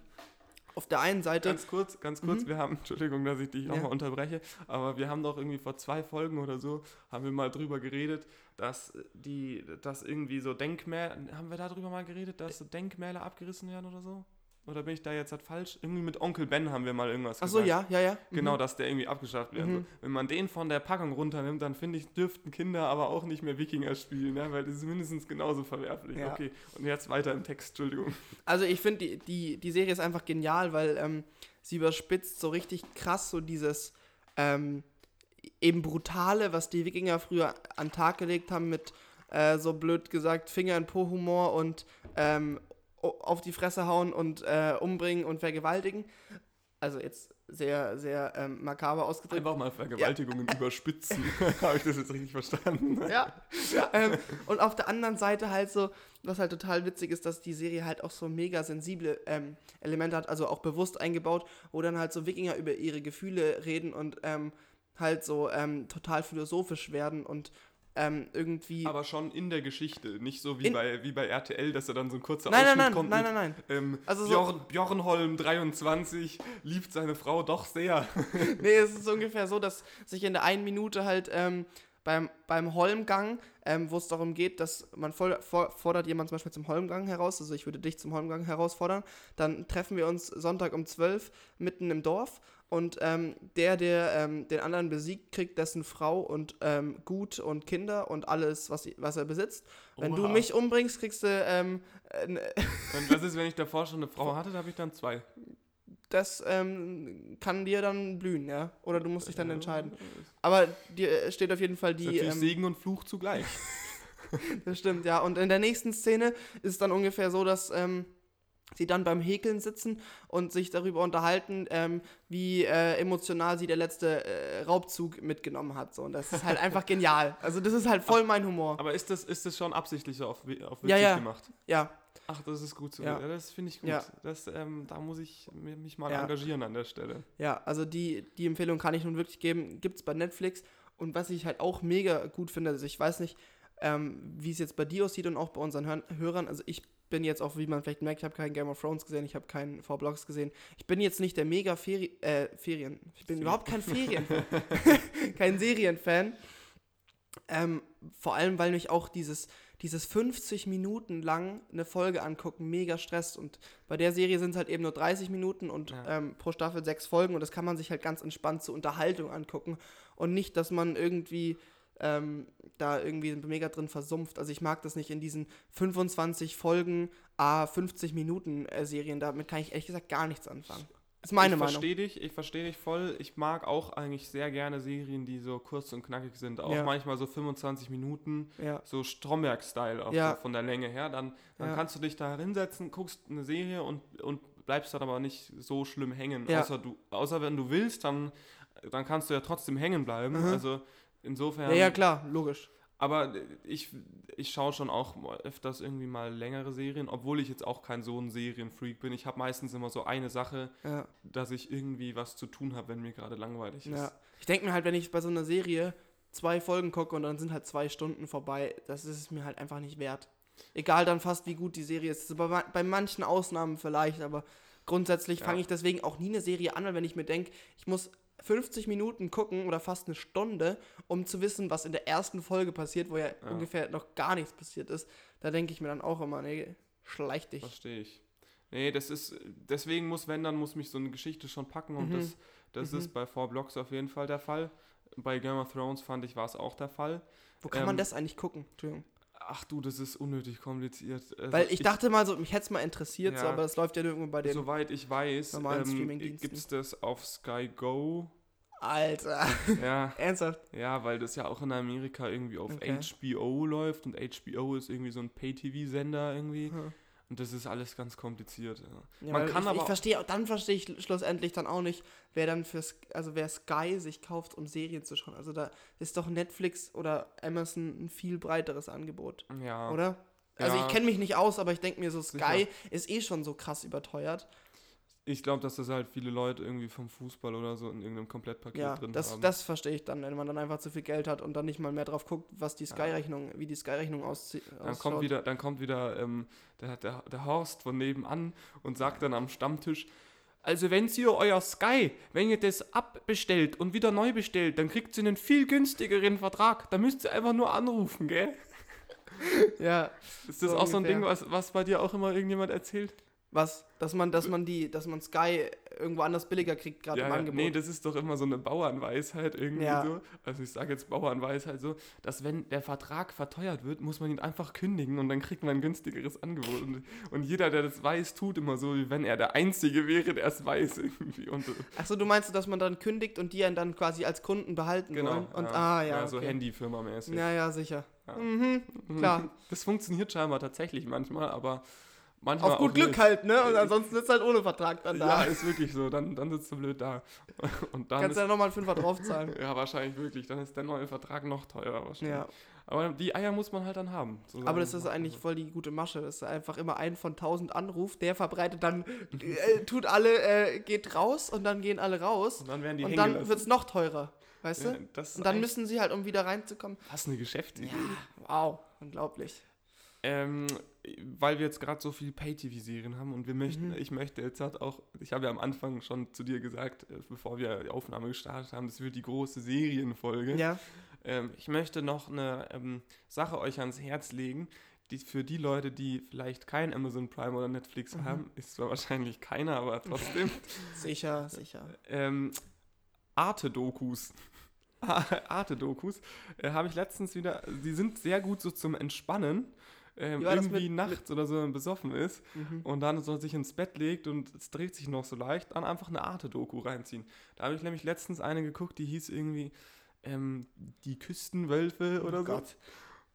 auf der einen Seite... Ganz kurz, wir haben, Entschuldigung, dass ich dich nochmal unterbreche, aber wir haben doch irgendwie vor 2 Folgen oder so, haben wir mal drüber geredet, dass irgendwie so Denkmäler, haben wir darüber mal geredet, dass so Denkmäler abgerissen werden oder so? Oder bin ich da jetzt halt falsch? Irgendwie mit Onkel Ben haben wir mal irgendwas gesagt. Ach so, ja. Genau, dass der irgendwie abgeschafft werden soll. Wenn man den von der Packung runternimmt, dann finde ich, dürften Kinder aber auch nicht mehr Wikinger spielen, ne? Weil das ist mindestens genauso verwerflich. Ja. Okay, und jetzt weiter im Text, Entschuldigung. Also ich finde, die Serie ist einfach genial, weil sie überspitzt so richtig krass so dieses eben Brutale, was die Wikinger früher an den Tag gelegt haben mit, so blöd gesagt, Finger-in-Po-Humor und auf die Fresse hauen und umbringen und vergewaltigen. Also jetzt sehr, sehr makaber ausgedrückt. Einfach mal Vergewaltigungen überspitzen. Habe ich das jetzt richtig verstanden? Ja. Und auf der anderen Seite halt so, was halt total witzig ist, dass die Serie halt auch so mega sensible Elemente hat, also auch bewusst eingebaut, wo dann halt so Wikinger über ihre Gefühle reden und halt so total philosophisch werden und irgendwie... Aber schon in der Geschichte, nicht so wie bei RTL, dass er dann so ein kurzer Ausschnitt kommt. Nein. Also Björnholm, 23, liebt seine Frau doch sehr. Nee, es ist ungefähr so, dass sich in der einen Minute halt beim Holmgang, wo es darum geht, dass man fordert jemanden zum Beispiel zum Holmgang heraus, also ich würde dich zum Holmgang herausfordern, dann treffen wir uns Sonntag um 12 mitten im Dorf. Und der den anderen besiegt, kriegt dessen Frau und Gut und Kinder und alles, was er besitzt. Wenn du mich umbringst, kriegst du... Und was ist, wenn ich davor schon eine Frau hatte, da habe ich dann 2? Das kann dir dann blühen, ja. Oder du musst dich dann entscheiden. Aber dir steht auf jeden Fall die... Natürlich Segen und Fluch zugleich. Das stimmt, ja. Und in der nächsten Szene ist es dann ungefähr so, dass... sie dann beim Häkeln sitzen und sich darüber unterhalten, wie emotional sie der letzte Raubzug mitgenommen hat. So. Und das ist halt einfach genial. Also das ist halt voll mein Humor. Aber ist das schon absichtlich so auf witzig gemacht? Ja. Ach, das ist gut so. Ja. Das finde ich gut. Ja. Das, da muss ich mich mal engagieren an der Stelle. Ja, also die Empfehlung kann ich nun wirklich geben. Gibt's bei Netflix. Und was ich halt auch mega gut finde, also ich weiß nicht, wie es jetzt bei dir aussieht und auch bei unseren Hörern, also ich bin jetzt auch, wie man vielleicht merkt, ich habe keinen Game of Thrones gesehen, ich habe keinen Four Blocks gesehen. Ich bin jetzt nicht der mega Ferien. Ich bin überhaupt kein Ferienfan. Kein Serienfan. Vor allem, weil mich auch dieses 50 Minuten lang eine Folge angucken mega stresst. Und bei der Serie sind es halt eben nur 30 Minuten und pro Staffel 6 Folgen. Und das kann man sich halt ganz entspannt zur Unterhaltung angucken. Und nicht, dass man irgendwie... da irgendwie mega drin versumpft. Also ich mag das nicht in diesen 25 Folgen 50 Minuten Serien. Damit kann ich ehrlich gesagt gar nichts anfangen. Ist meine Meinung. Ich verstehe dich voll. Ich mag auch eigentlich sehr gerne Serien, die so kurz und knackig sind. Auch manchmal so 25 Minuten, so Stromberg-Style auch so von der Länge her. Dann kannst du dich da hinsetzen, guckst eine Serie und bleibst dann aber nicht so schlimm hängen. Ja. Außer wenn du willst, dann kannst du ja trotzdem hängen bleiben. Mhm. Also insofern... Ja, klar, logisch. Aber ich schaue schon auch öfters irgendwie mal längere Serien, obwohl ich jetzt auch kein so ein Serienfreak bin. Ich habe meistens immer so eine Sache, dass ich irgendwie was zu tun habe, wenn mir gerade langweilig ist. Ja. Ich denke mir halt, wenn ich bei so einer Serie 2 Folgen gucke und dann sind halt 2 Stunden vorbei, das ist es mir halt einfach nicht wert. Egal dann fast, wie gut die Serie ist. Bei manchen Ausnahmen vielleicht, aber grundsätzlich fange ich deswegen auch nie eine Serie an, weil wenn ich mir denke, ich muss 50 Minuten gucken oder fast eine Stunde, um zu wissen, was in der ersten Folge passiert, wo ja ungefähr noch gar nichts passiert ist. Da denke ich mir dann auch immer, nee, schleich dich. Verstehe ich. Nee, das ist, deswegen muss mich so eine Geschichte schon packen und das ist bei Four Blocks auf jeden Fall der Fall. Bei Game of Thrones fand ich, war es auch der Fall. Wo kann man das eigentlich gucken? Entschuldigung. Ach du, das ist unnötig kompliziert. Also weil ich dachte mal so, mich hätte es mal interessiert, so, aber das läuft ja irgendwo bei den soweit ich weiß, normalen Streamingdiensten. Gibt es das auf Sky Go? Alter, ernsthaft? Ja, weil das ja auch in Amerika irgendwie auf HBO läuft und HBO ist irgendwie so ein Pay-TV-Sender irgendwie und das ist alles ganz kompliziert. Ja. Ja, ich verstehe schlussendlich dann auch nicht, wer Sky sich kauft, um Serien zu schauen. Also da ist doch Netflix oder Amazon ein viel breiteres Angebot, oder? Also ich kenne mich nicht aus, aber ich denke mir so, Sky ist eh schon so krass überteuert. Ich glaube, dass das halt viele Leute irgendwie vom Fußball oder so in irgendeinem Komplettpaket drin haben. Das verstehe ich dann, wenn man dann einfach zu viel Geld hat und dann nicht mal mehr drauf guckt, was die Sky-Rechnung, wie die Sky-Rechnung aussieht. Dann kommt wieder der Horst von nebenan und sagt dann am Stammtisch, also wenn ihr euer Sky, wenn ihr das abbestellt und wieder neu bestellt, dann kriegt ihr einen viel günstigeren Vertrag. Da müsst ihr einfach nur anrufen, gell? Ja. Ist das so auch ungefähr so ein Ding, was bei dir auch immer irgendjemand erzählt? Was? Dass man Sky irgendwo anders billiger kriegt, gerade im Angebot? Nee, das ist doch immer so eine Bauernweisheit irgendwie so. Also ich sage jetzt Bauernweisheit so, dass wenn der Vertrag verteuert wird, muss man ihn einfach kündigen und dann kriegt man ein günstigeres Angebot. Und jeder, der das weiß, tut immer so, wie wenn er der Einzige wäre, der es weiß irgendwie. Achso, du meinst, dass man dann kündigt und die einen dann quasi als Kunden behalten wollen? Genau. So Handyfirma-mäßig. Ja, sicher. Ja. Mhm, klar. Das funktioniert scheinbar tatsächlich manchmal, aber... Manchmal auf gut Glück nicht. Halt, ne? Und ansonsten sitzt halt ohne Vertrag dann da. Ja, ist wirklich so. Dann sitzt du blöd da. Und dann kannst du ja nochmal einen Fünfer draufzahlen. Ja, wahrscheinlich wirklich. Dann ist der neue Vertrag noch teurer wahrscheinlich. Ja. Aber die Eier muss man halt dann haben. So aber das ist eigentlich voll die gute Masche. Das ist einfach immer einen von 1000 anruft, der verbreitet dann, tut alle, geht raus und dann gehen alle raus. Und dann werden die hängen gelassen. Und dann wird es noch teurer, weißt du? Und dann müssen sie halt, um wieder reinzukommen. Was eine Geschäftsidee. Ja, wow, unglaublich. Weil wir jetzt gerade so viel Pay-TV-Serien haben und wir möchten, ich möchte jetzt halt auch, ich habe ja am Anfang schon zu dir gesagt, bevor wir die Aufnahme gestartet haben, das wird die große Serienfolge. Ja. Ich möchte noch eine Sache euch ans Herz legen, die für die Leute, die vielleicht kein Amazon Prime oder Netflix haben, ist zwar wahrscheinlich keiner, aber trotzdem. Sicher. Arte-Dokus. Arte-Dokus habe ich letztens wieder, die sind sehr gut so zum Entspannen. Irgendwie nachts oder so besoffen ist und dann so sich ins Bett legt und es dreht sich noch so leicht, dann einfach eine Arte-Doku reinziehen. Da habe ich nämlich letztens eine geguckt, die hieß irgendwie die Küstenwölfe oder so.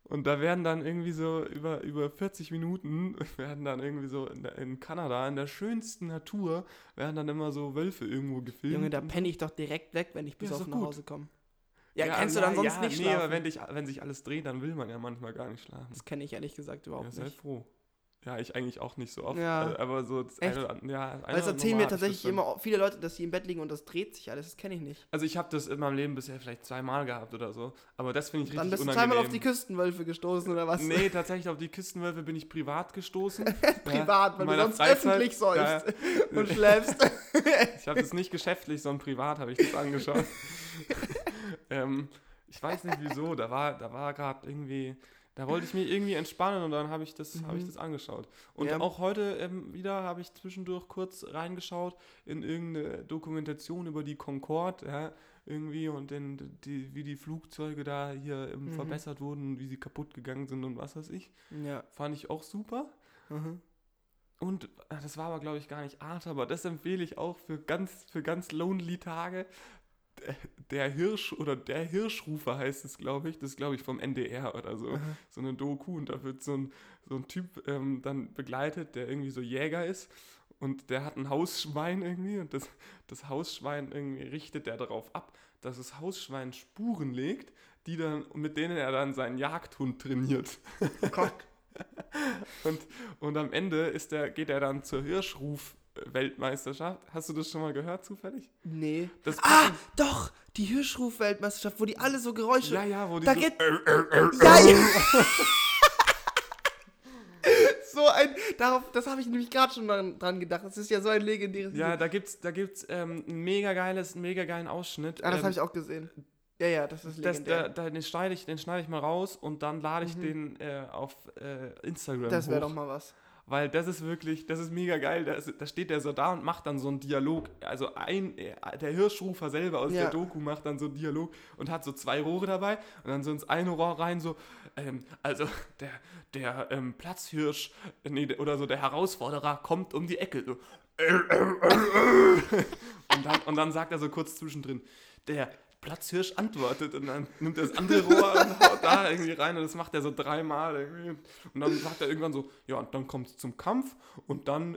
Und da werden dann irgendwie so über 40 Minuten werden dann irgendwie so in Kanada, in der schönsten Natur, werden dann immer so Wölfe irgendwo gefilmt. Junge, da penne ich doch direkt weg, wenn ich besoffen nach Hause komme. Ja, kannst du dann sonst nicht schlafen? Nee, aber wenn sich alles dreht, dann will man ja manchmal gar nicht schlafen. Das kenne ich ehrlich gesagt überhaupt nicht. Ja, sei froh. Ja, ich eigentlich auch nicht so oft. Ja. Aber so das weil es erzählen mir tatsächlich immer viele Leute, dass sie im Bett liegen und das dreht sich alles. Das kenne ich nicht. Also ich habe das in meinem Leben bisher vielleicht 2-mal gehabt oder so. Aber das finde ich richtig unangenehm. Dann bist du 2-mal auf die Küstenwölfe gestoßen oder was? Nee, tatsächlich auf die Küstenwölfe bin ich privat gestoßen. Privat, weil du sonst öffentlich säufst und schläfst. Ich habe das nicht geschäftlich, sondern privat habe ich das angeschaut. Ich weiß nicht wieso, da war gerade irgendwie, da wollte ich mich irgendwie entspannen und dann habe ich das angeschaut. Und auch heute wieder habe ich zwischendurch kurz reingeschaut in irgendeine Dokumentation über die Concorde, irgendwie und wie die Flugzeuge da hier verbessert wurden, wie sie kaputt gegangen sind und was weiß ich. Ja. Fand ich auch super. Mhm. Und das war aber, glaube ich, gar nicht Arte, aber das empfehle ich auch für ganz lonely Tage. Der Hirsch oder der Hirschrufer heißt es, glaube ich. Das ist, glaube ich, vom NDR oder so. Mhm. So eine Doku. Und da wird so ein Typ dann begleitet, der irgendwie so Jäger ist. Und der hat ein Hausschwein irgendwie. Und das Hausschwein irgendwie richtet der darauf ab, dass das Hausschwein Spuren legt, mit denen er dann seinen Jagdhund trainiert. Gott. Und am Ende geht er dann zur Hirschruf-Weltmeisterschaft. Hast du das schon mal gehört, zufällig? Nee. Doch! Die Hirschruf-Weltmeisterschaft, wo die alle so Geräusche... Ja, ja, wo die da so... Ja, ja. So ein... Das habe ich nämlich gerade schon mal dran gedacht. Das ist ja so ein legendäres... Ja, da gibt's einen mega geilen Ausschnitt. Ah, das habe ich auch gesehen. Ja, ja, das ist legendär. Den schneide ich mal raus und dann lade ich den auf Instagram. Das wäre doch mal was. Weil das ist wirklich, das ist mega geil. Da steht der so da und macht dann so einen Dialog. Also der Hirschrufer selber aus der Doku macht dann so einen Dialog und hat so zwei Rohre dabei und dann so ins eine Rohr rein so, also der Platzhirsch, nee, oder so der Herausforderer kommt um die Ecke. So. Und dann sagt er so kurz zwischendrin, der Platzhirsch antwortet und dann nimmt er das andere Rohr und haut da irgendwie rein und das macht er so dreimal irgendwie. Und dann sagt er irgendwann so, ja, und dann kommt es zum Kampf und dann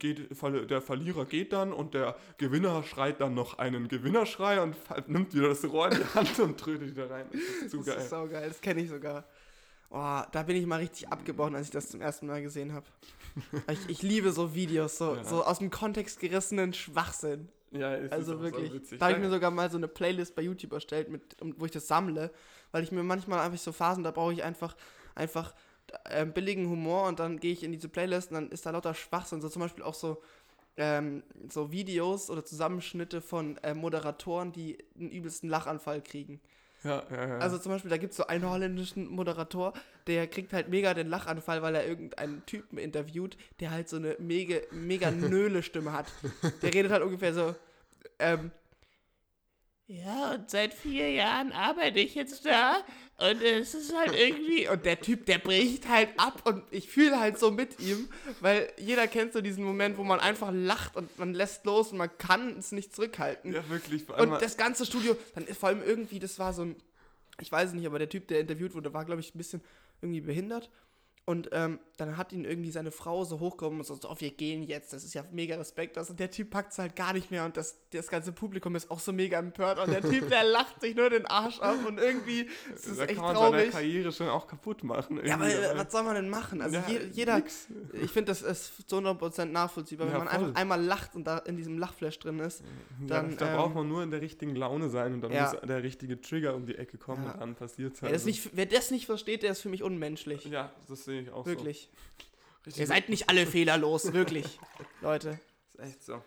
der Verlierer geht dann und der Gewinner schreit dann noch einen Gewinnerschrei und nimmt wieder das Rohr in die Hand und trötet wieder rein. Das ist zu geil. Das ist saugeil, das kenne ich sogar. Oh, da bin ich mal richtig abgebrochen, als ich das zum ersten Mal gesehen habe. Ich liebe so Videos, so aus dem Kontext gerissenen Schwachsinn. Ja, also wirklich, so da habe ich mir sogar mal so eine Playlist bei YouTube erstellt, wo ich das sammle, weil ich mir manchmal einfach so Phasen, da brauche ich einfach billigen Humor und dann gehe ich in diese Playlist und dann ist da lauter Schwachsinn, so zum Beispiel auch so Videos oder Zusammenschnitte von Moderatoren, die einen übelsten Lachanfall kriegen. Ja. Also zum Beispiel, da gibt es so einen holländischen Moderator, der kriegt halt mega den Lachanfall, weil er irgendeinen Typen interviewt, der halt so eine mega nöle Stimme hat. Der redet halt ungefähr so, ja, und seit 4 Jahren arbeite ich jetzt da und es ist halt irgendwie... Und der Typ, der bricht halt ab und ich fühle halt so mit ihm, weil jeder kennt so diesen Moment, wo man einfach lacht und man lässt los und man kann es nicht zurückhalten. Ja, wirklich. Vor allem und das ganze Studio, dann vor allem irgendwie, das war so ein... Ich weiß es nicht, aber der Typ, der interviewt wurde, war, glaube ich, ein bisschen irgendwie behindert. Und dann hat ihn irgendwie seine Frau so hochgehoben und so, wir gehen jetzt, das ist ja mega respektlos. Und der Typ packt es halt gar nicht mehr und das ganze Publikum ist auch so mega empört. Und der Typ, der lacht sich nur den Arsch ab und irgendwie ist es echt traurig. Da kann man seine Karriere schon auch kaputt machen. Ja, aber was soll man denn machen? Also ja, jeder, nix. Ich finde, das ist zu 100% nachvollziehbar. Ja, wenn man voll. Einfach einmal lacht und da in diesem Lachflash drin ist, dann... Ja, da braucht man nur in der richtigen Laune sein und dann muss der richtige Trigger um die Ecke kommen und dann passiert es halt. Wer das nicht versteht, der ist für mich unmenschlich. Ja, das sehe ich auch wirklich. So. Ihr seid nicht alle fehlerlos, wirklich, Leute. Das ist echt so.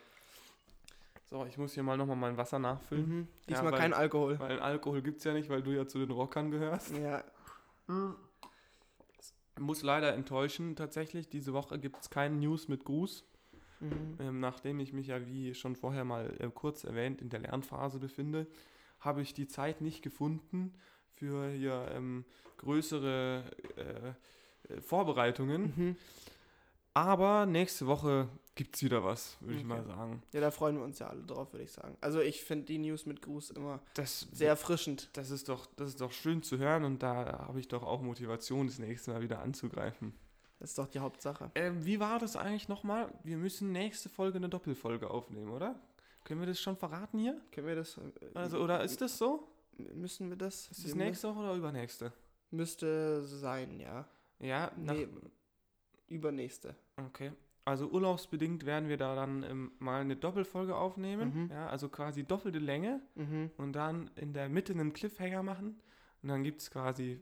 So, ich muss hier nochmal mein Wasser nachfüllen. Diesmal kein Alkohol. Weil Alkohol gibt's ja nicht, weil du ja zu den Rockern gehörst. Ja. Muss leider enttäuschen, tatsächlich. Diese Woche gibt's keinen News mit Gruß. Nachdem ich mich ja, wie schon vorher mal kurz erwähnt, in der Lernphase befinde, habe ich die Zeit nicht gefunden für hier größere... Vorbereitungen. Aber nächste Woche gibt es wieder was, würde ich mal sagen. Ja, da freuen wir uns ja alle drauf, würde ich sagen. Also ich finde die News mit Gruß immer sehr erfrischend. Das ist doch schön zu hören und da habe ich doch auch Motivation, das nächste Mal wieder anzugreifen. Das ist doch die Hauptsache. Wie war das eigentlich nochmal? Wir müssen nächste Folge eine Doppelfolge aufnehmen, oder? Können wir das schon verraten hier? Können wir das? Oder ist das so? Müssen wir das? Ist das nächste Woche oder übernächste? Müsste sein, ja. Ja, übernächste. Okay, also urlaubsbedingt werden wir da dann mal eine Doppelfolge aufnehmen, ja, also quasi doppelte Länge und dann in der Mitte einen Cliffhanger machen und dann gibt es quasi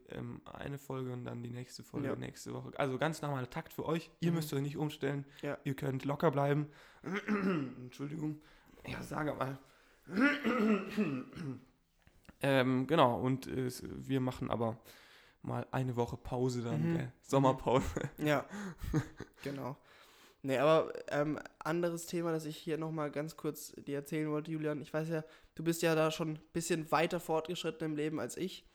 eine Folge und dann die nächste Folge nächste Woche. Also ganz normaler Takt für euch, ihr müsst euch nicht umstellen, ihr könnt locker bleiben. Entschuldigung, ja, sage mal. Genau, und wir machen aber... mal eine Woche Pause dann, Sommerpause. Ja, genau. Nee, aber anderes Thema, das ich hier nochmal ganz kurz dir erzählen wollte, Julian. Ich weiß ja, du bist ja da schon ein bisschen weiter fortgeschritten im Leben als ich.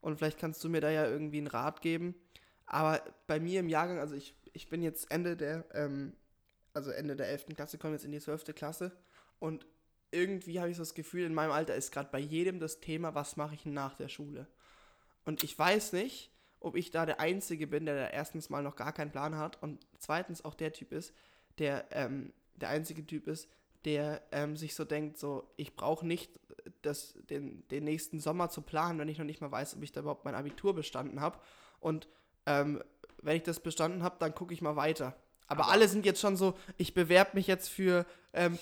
Und vielleicht kannst du mir da ja irgendwie einen Rat geben. Aber bei mir im Jahrgang, also ich bin jetzt Ende der also Ende der 11. Klasse, komme jetzt in die 12. Klasse und irgendwie habe ich so das Gefühl, in meinem Alter ist gerade bei jedem das Thema, was mache ich nach der Schule? Und ich weiß nicht, ob ich da der Einzige bin, der da erstens mal noch gar keinen Plan hat und zweitens auch der Typ ist, der einzige Typ ist, der sich so denkt, so, ich brauche nicht den nächsten Sommer zu planen, wenn ich noch nicht mal weiß, ob ich da überhaupt mein Abitur bestanden habe. Und wenn ich das bestanden habe, dann gucke ich mal weiter. Aber alle sind jetzt schon so, ich bewerbe mich jetzt für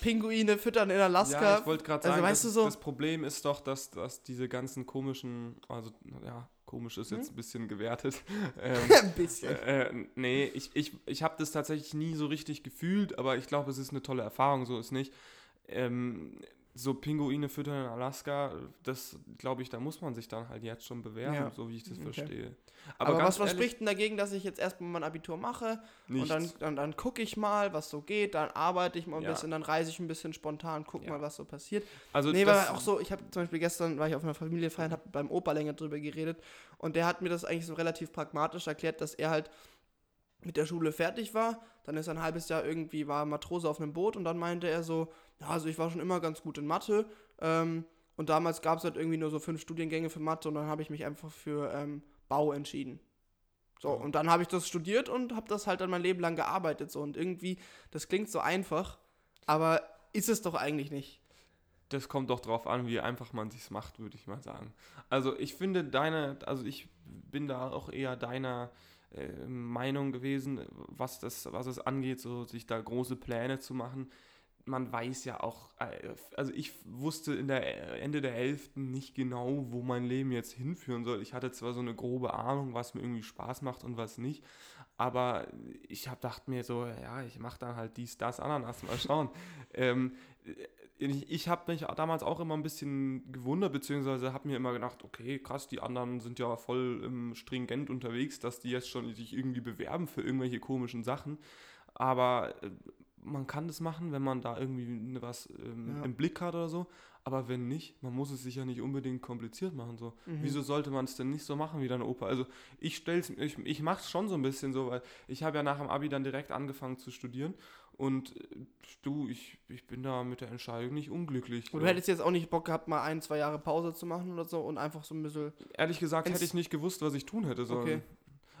Pinguine füttern in Alaska. Ja, ich wollte gerade sagen, also, das Problem ist doch, dass diese ganzen komischen, also ja, komisch ist jetzt ein bisschen gewertet. Ein bisschen. Nee, ich habe das tatsächlich nie so richtig gefühlt, aber ich glaube, es ist eine tolle Erfahrung, so ist nicht. So Pinguine füttern in Alaska, das glaube ich, da muss man sich dann halt jetzt schon bewerben, ja. So wie ich das verstehe. Aber was spricht denn dagegen, dass ich jetzt erstmal mein Abitur mache? Nichts. Und dann gucke ich mal, was so geht, dann arbeite ich mal ein bisschen, dann reise ich ein bisschen spontan, gucke mal, was so passiert. Also nee, weil auch so, ich habe zum Beispiel gestern, war ich auf einer Familienfeier und habe beim Opa länger drüber geredet und der hat mir das eigentlich so relativ pragmatisch erklärt, dass er halt mit der Schule fertig war, dann ist er ein halbes Jahr irgendwie, war Matrose auf einem Boot und dann meinte er so, ja, also ich war schon immer ganz gut in Mathe und damals gab es halt irgendwie nur so 5 Studiengänge für Mathe und dann habe ich mich einfach für Bau entschieden. So, und dann habe ich das studiert und habe das halt dann mein Leben lang gearbeitet so und irgendwie, das klingt so einfach, aber ist es doch eigentlich nicht. Das kommt doch drauf an, wie einfach man sich's macht, würde ich mal sagen. Also ich finde ich bin da auch eher deiner Meinung gewesen, was es angeht, so sich da große Pläne zu machen. Man weiß ja auch, also ich wusste in der Ende der 11. nicht genau, wo mein Leben jetzt hinführen soll. Ich hatte zwar so eine grobe Ahnung, was mir irgendwie Spaß macht und was nicht, aber ich dachte mir so, ja, ich mache dann halt dies, das, Ananas, mal schauen. Ich habe mich damals auch immer ein bisschen gewundert, beziehungsweise habe mir immer gedacht, okay, krass, die anderen sind ja voll stringent unterwegs, dass die jetzt schon sich irgendwie bewerben für irgendwelche komischen Sachen. Aber man kann das machen, wenn man da irgendwie was im Blick hat oder so. Aber wenn nicht, man muss es sich ja nicht unbedingt kompliziert machen. So. Mhm. Wieso sollte man es denn nicht so machen wie dein Opa? Also ich mache es schon so ein bisschen so, weil ich habe ja nach dem Abi dann direkt angefangen zu studieren. Und ich bin da mit der Entscheidung nicht unglücklich. Und du hättest jetzt auch nicht Bock gehabt, mal 1-2 Jahre Pause zu machen oder so und einfach so ein bisschen... Ehrlich gesagt hätte ich nicht gewusst, was ich tun hätte sollen. Okay.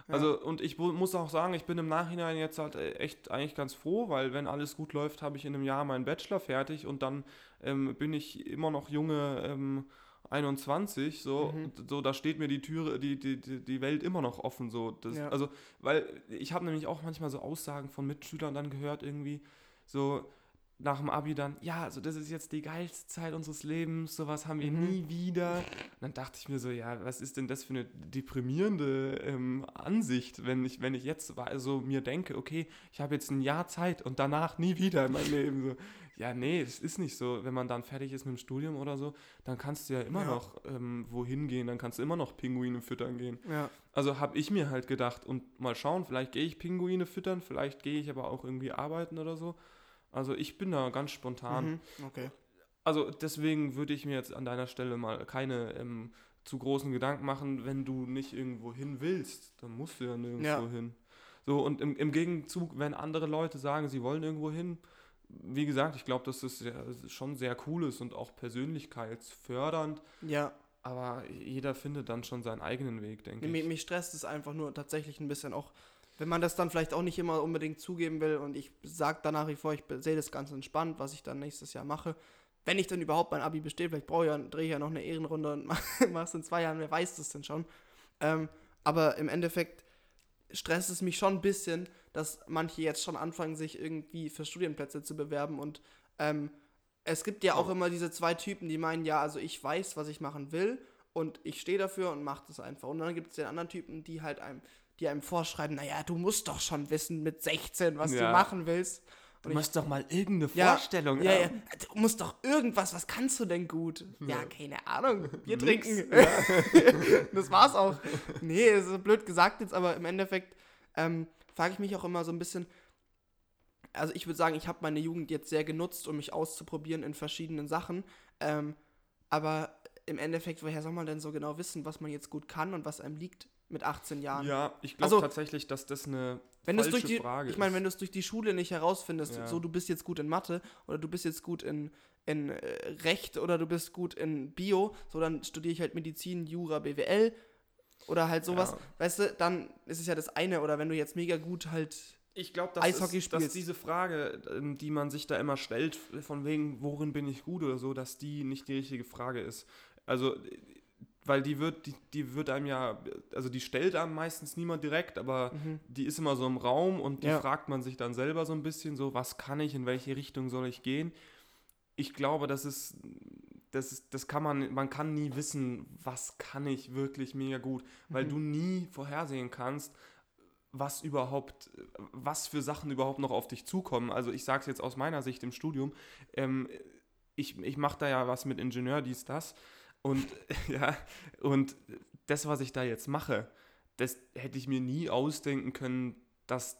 Ja. Also, und ich muss auch sagen, ich bin im Nachhinein jetzt halt echt eigentlich ganz froh, weil wenn alles gut läuft, habe ich in einem Jahr meinen Bachelor fertig und dann bin ich immer noch junge 21, so, so, da steht mir die Türe, die Welt immer noch offen, so, also, weil ich habe nämlich auch manchmal so Aussagen von Mitschülern dann gehört, irgendwie, so, nach dem Abi dann, ja, also das ist jetzt die geilste Zeit unseres Lebens, sowas haben wir nie wieder. Und dann dachte ich mir so, ja, was ist denn das für eine deprimierende Ansicht, wenn ich jetzt also mir denke, okay, ich habe jetzt ein Jahr Zeit und danach nie wieder in meinem Leben. So. Ja, nee, das ist nicht so. Wenn man dann fertig ist mit dem Studium oder so, dann kannst du ja immer noch wohin gehen, dann kannst du immer noch Pinguine füttern gehen. Ja. Also habe ich mir halt gedacht und mal schauen, vielleicht gehe ich Pinguine füttern, vielleicht gehe ich aber auch irgendwie arbeiten oder so. Also ich bin da ganz spontan. Okay. Also deswegen würde ich mir jetzt an deiner Stelle mal keine zu großen Gedanken machen, wenn du nicht irgendwo hin willst, dann musst du ja nirgendwo hin. So, und im Gegenzug, wenn andere Leute sagen, sie wollen irgendwo hin, wie gesagt, ich glaube, dass das schon sehr cool ist und auch persönlichkeitsfördernd. Ja. Aber jeder findet dann schon seinen eigenen Weg, denke ich. Mich stresst es einfach nur tatsächlich ein bisschen auch, wenn man das dann vielleicht auch nicht immer unbedingt zugeben will und ich sage da nach wie vor, ich sehe das ganz entspannt, was ich dann nächstes Jahr mache. Wenn ich dann überhaupt mein Abi bestehe, vielleicht drehe ich ja noch eine Ehrenrunde und mache es in 2 Jahren, wer weiß das denn schon. Aber im Endeffekt stresst es mich schon ein bisschen, dass manche jetzt schon anfangen, sich irgendwie für Studienplätze zu bewerben und es gibt ja auch immer diese 2 Typen, die meinen, ja, also ich weiß, was ich machen will und ich stehe dafür und mache das einfach. Und dann gibt es den anderen Typen, die halt einem vorschreiben, naja, du musst doch schon wissen mit 16, was du machen willst. Und du musst doch mal irgendeine Vorstellung haben. Ja. Du musst doch irgendwas, was kannst du denn gut? Ja, keine Ahnung, Bier trinken. Das war's auch. Nee, das ist blöd gesagt jetzt, aber im Endeffekt frage ich mich auch immer so ein bisschen, also ich würde sagen, ich habe meine Jugend jetzt sehr genutzt, um mich auszuprobieren in verschiedenen Sachen, aber im Endeffekt, woher soll man denn so genau wissen, was man jetzt gut kann und was einem liegt? mit 18 Jahren. Ja, ich glaube tatsächlich, dass das eine falsche Frage ist. Ich meine, wenn du es durch die Schule nicht herausfindest, so du bist jetzt gut in Mathe oder du bist jetzt gut in Recht oder du bist gut in Bio, so dann studiere ich halt Medizin, Jura, BWL oder halt sowas. Ja. Weißt du, dann ist es ja das eine. Oder wenn du jetzt mega gut halt Eishockey spielst. Ich glaube, dass diese Frage, die man sich da immer stellt, von wegen, worin bin ich gut oder so, dass die nicht die richtige Frage ist. Also, weil die wird einem ja, also die stellt einem meistens niemand direkt, aber die ist immer so im Raum und die fragt man sich dann selber so ein bisschen so, was kann ich, in welche Richtung soll ich gehen? Ich glaube, man kann nie wissen, was kann ich wirklich mega gut, weil du nie vorhersehen kannst, was für Sachen überhaupt noch auf dich zukommen. Also ich sage es jetzt aus meiner Sicht im Studium, ich mache da ja was mit Ingenieur, dies, das und das, was ich da jetzt mache, das hätte ich mir nie ausdenken können, dass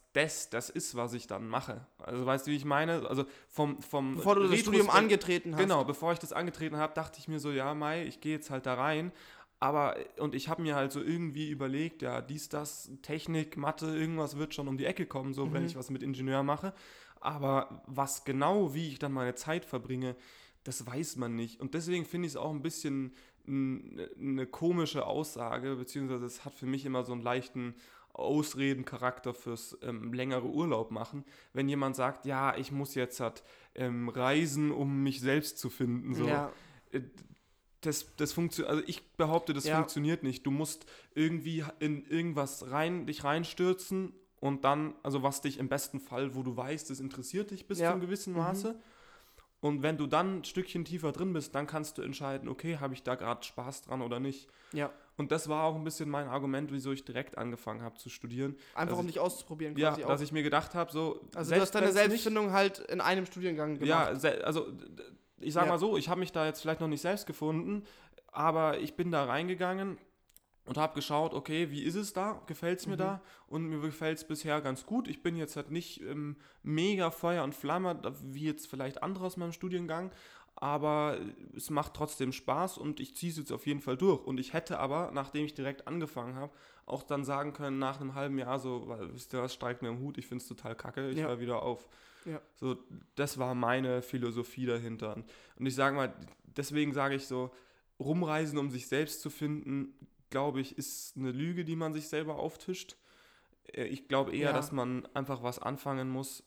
das ist, was ich dann mache. Also weißt du, wie ich meine? Also bevor du das Studium angetreten hast. Genau, bevor ich das angetreten habe, dachte ich mir so, ja, ich gehe jetzt halt da rein. Und ich habe mir halt so irgendwie überlegt, ja, dies, das, Technik, Mathe, irgendwas wird schon um die Ecke kommen, so wenn ich was mit Ingenieur mache. Aber was genau, wie ich dann meine Zeit verbringe, das weiß man nicht. Und deswegen finde ich es auch ein bisschen eine komische Aussage, beziehungsweise es hat für mich immer so einen leichten Ausredencharakter fürs längere Urlaub machen, wenn jemand sagt, ja, ich muss jetzt halt reisen, um mich selbst zu finden. So. Ja. Das funktioniert, also ich behaupte, das funktioniert nicht. Du musst irgendwie in irgendwas dich reinstürzen und dann, also was dich im besten Fall, wo du weißt, es interessiert dich bis zu einem gewissen Maße. Und wenn du dann ein Stückchen tiefer drin bist, dann kannst du entscheiden, okay, habe ich da gerade Spaß dran oder nicht. Ja. Und das war auch ein bisschen mein Argument, wieso ich direkt angefangen habe zu studieren. Einfach um dich auszuprobieren quasi auch. Ja, dass ich mir gedacht habe, so... Also du hast deine Selbstfindung halt in einem Studiengang gemacht. Ja, also... Ich sag mal so, ich habe mich da jetzt vielleicht noch nicht selbst gefunden, aber ich bin da reingegangen und habe geschaut, okay, wie ist es da? Gefällt es mir da? Und mir gefällt es bisher ganz gut. Ich bin jetzt halt nicht mega Feuer und Flamme, wie jetzt vielleicht andere aus meinem Studiengang, aber es macht trotzdem Spaß und ich ziehe es jetzt auf jeden Fall durch. Und ich hätte aber, nachdem ich direkt angefangen habe, auch dann sagen können, nach einem halben Jahr so, weil, wisst ihr was, steigt mir im Hut, ich finde es total kacke, ich höre wieder auf. Ja. So, das war meine Philosophie dahinter. Und ich sage mal, deswegen sage ich so, rumreisen, um sich selbst zu finden, glaube ich, ist eine Lüge, die man sich selber auftischt. Ich glaube eher, dass man einfach was anfangen muss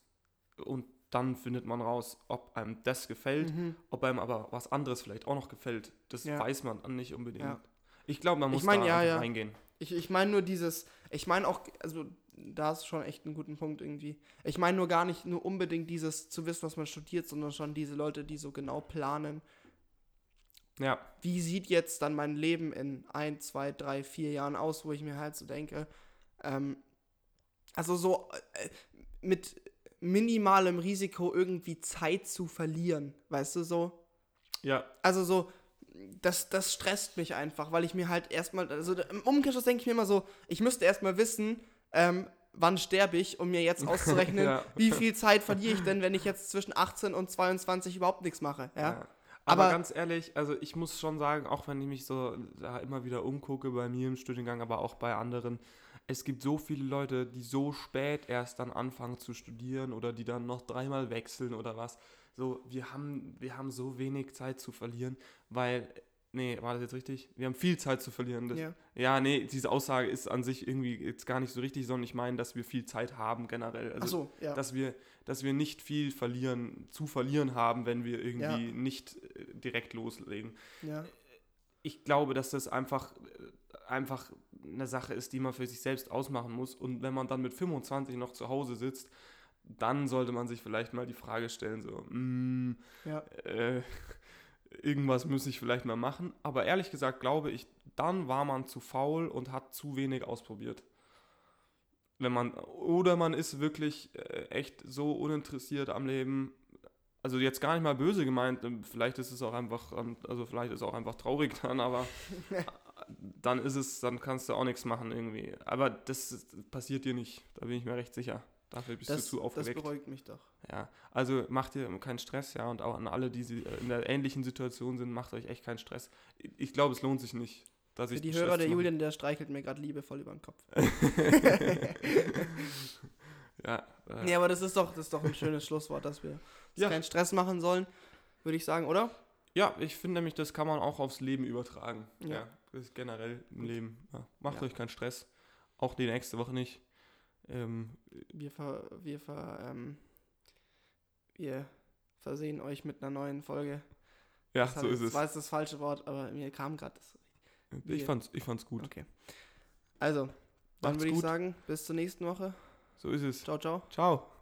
und dann findet man raus, ob einem das gefällt, ob einem aber was anderes vielleicht auch noch gefällt. Das weiß man nicht unbedingt. Ja. Ich glaube, man muss reingehen. Ich meine nur da ist schon echt einen guten Punkt irgendwie. Ich meine nur gar nicht nur unbedingt dieses zu wissen, was man studiert, sondern schon diese Leute, die so genau planen. Ja. Wie sieht jetzt dann mein Leben in 1, 2, 3, 4 Jahren aus, wo ich mir halt so denke, mit minimalem Risiko irgendwie Zeit zu verlieren, weißt du, so? Ja. Also so, das stresst mich einfach, weil ich mir halt erstmal, also im Umkehrschluss denke ich mir immer so, ich müsste erstmal wissen, wann sterbe ich, um mir jetzt auszurechnen, wie viel Zeit verliere ich denn, wenn ich jetzt zwischen 18 und 22 überhaupt nichts mache. Ja? Ja. Aber ganz ehrlich, also ich muss schon sagen, auch wenn ich mich so da immer wieder umgucke, bei mir im Studiengang, aber auch bei anderen, es gibt so viele Leute, die so spät erst dann anfangen zu studieren oder die dann noch 3-mal wechseln oder was. So, wir haben so wenig Zeit zu verlieren, weil... Nee, war das jetzt richtig? Wir haben viel Zeit zu verlieren. Diese Aussage ist an sich irgendwie jetzt gar nicht so richtig, sondern ich meine, dass wir viel Zeit haben generell. Also, dass wir nicht viel zu verlieren haben, wenn wir irgendwie nicht direkt loslegen. Ja. Ich glaube, dass das einfach eine Sache ist, die man für sich selbst ausmachen muss. Und wenn man dann mit 25 noch zu Hause sitzt, dann sollte man sich vielleicht mal die Frage stellen, so, irgendwas müsste ich vielleicht mal machen, aber ehrlich gesagt glaube ich, dann war man zu faul und hat zu wenig ausprobiert. Man ist wirklich echt so uninteressiert am Leben, also jetzt gar nicht mal böse gemeint, vielleicht ist es auch einfach, traurig dann, aber dann kannst du auch nichts machen irgendwie. Aber das passiert dir nicht, da bin ich mir recht sicher. Dafür bist du zu aufgeregt. Das beruhigt mich doch. Ja, also macht ihr keinen Stress, und auch an alle, die in der ähnlichen Situation sind, macht euch echt keinen Stress. Ich glaube, es lohnt sich nicht. Dass für die Hörer der Julian, der streichelt mir gerade liebevoll über den Kopf. Ja. Nee, aber das ist doch ein schönes Schlusswort, dass wir keinen Stress machen sollen, würde ich sagen, oder? Ja, ich finde nämlich, das kann man auch aufs Leben übertragen. Ja, das ist generell im Leben. Ja. Macht euch keinen Stress. Auch die nächste Woche nicht. Wir versehen euch mit einer neuen Folge. Ja, so ist es. Ich weiß das falsche Wort, aber mir kam gerade das. Ich fand's gut. Okay. Also, dann würde ich sagen, bis zur nächsten Woche. So ist es. Ciao, ciao. Ciao.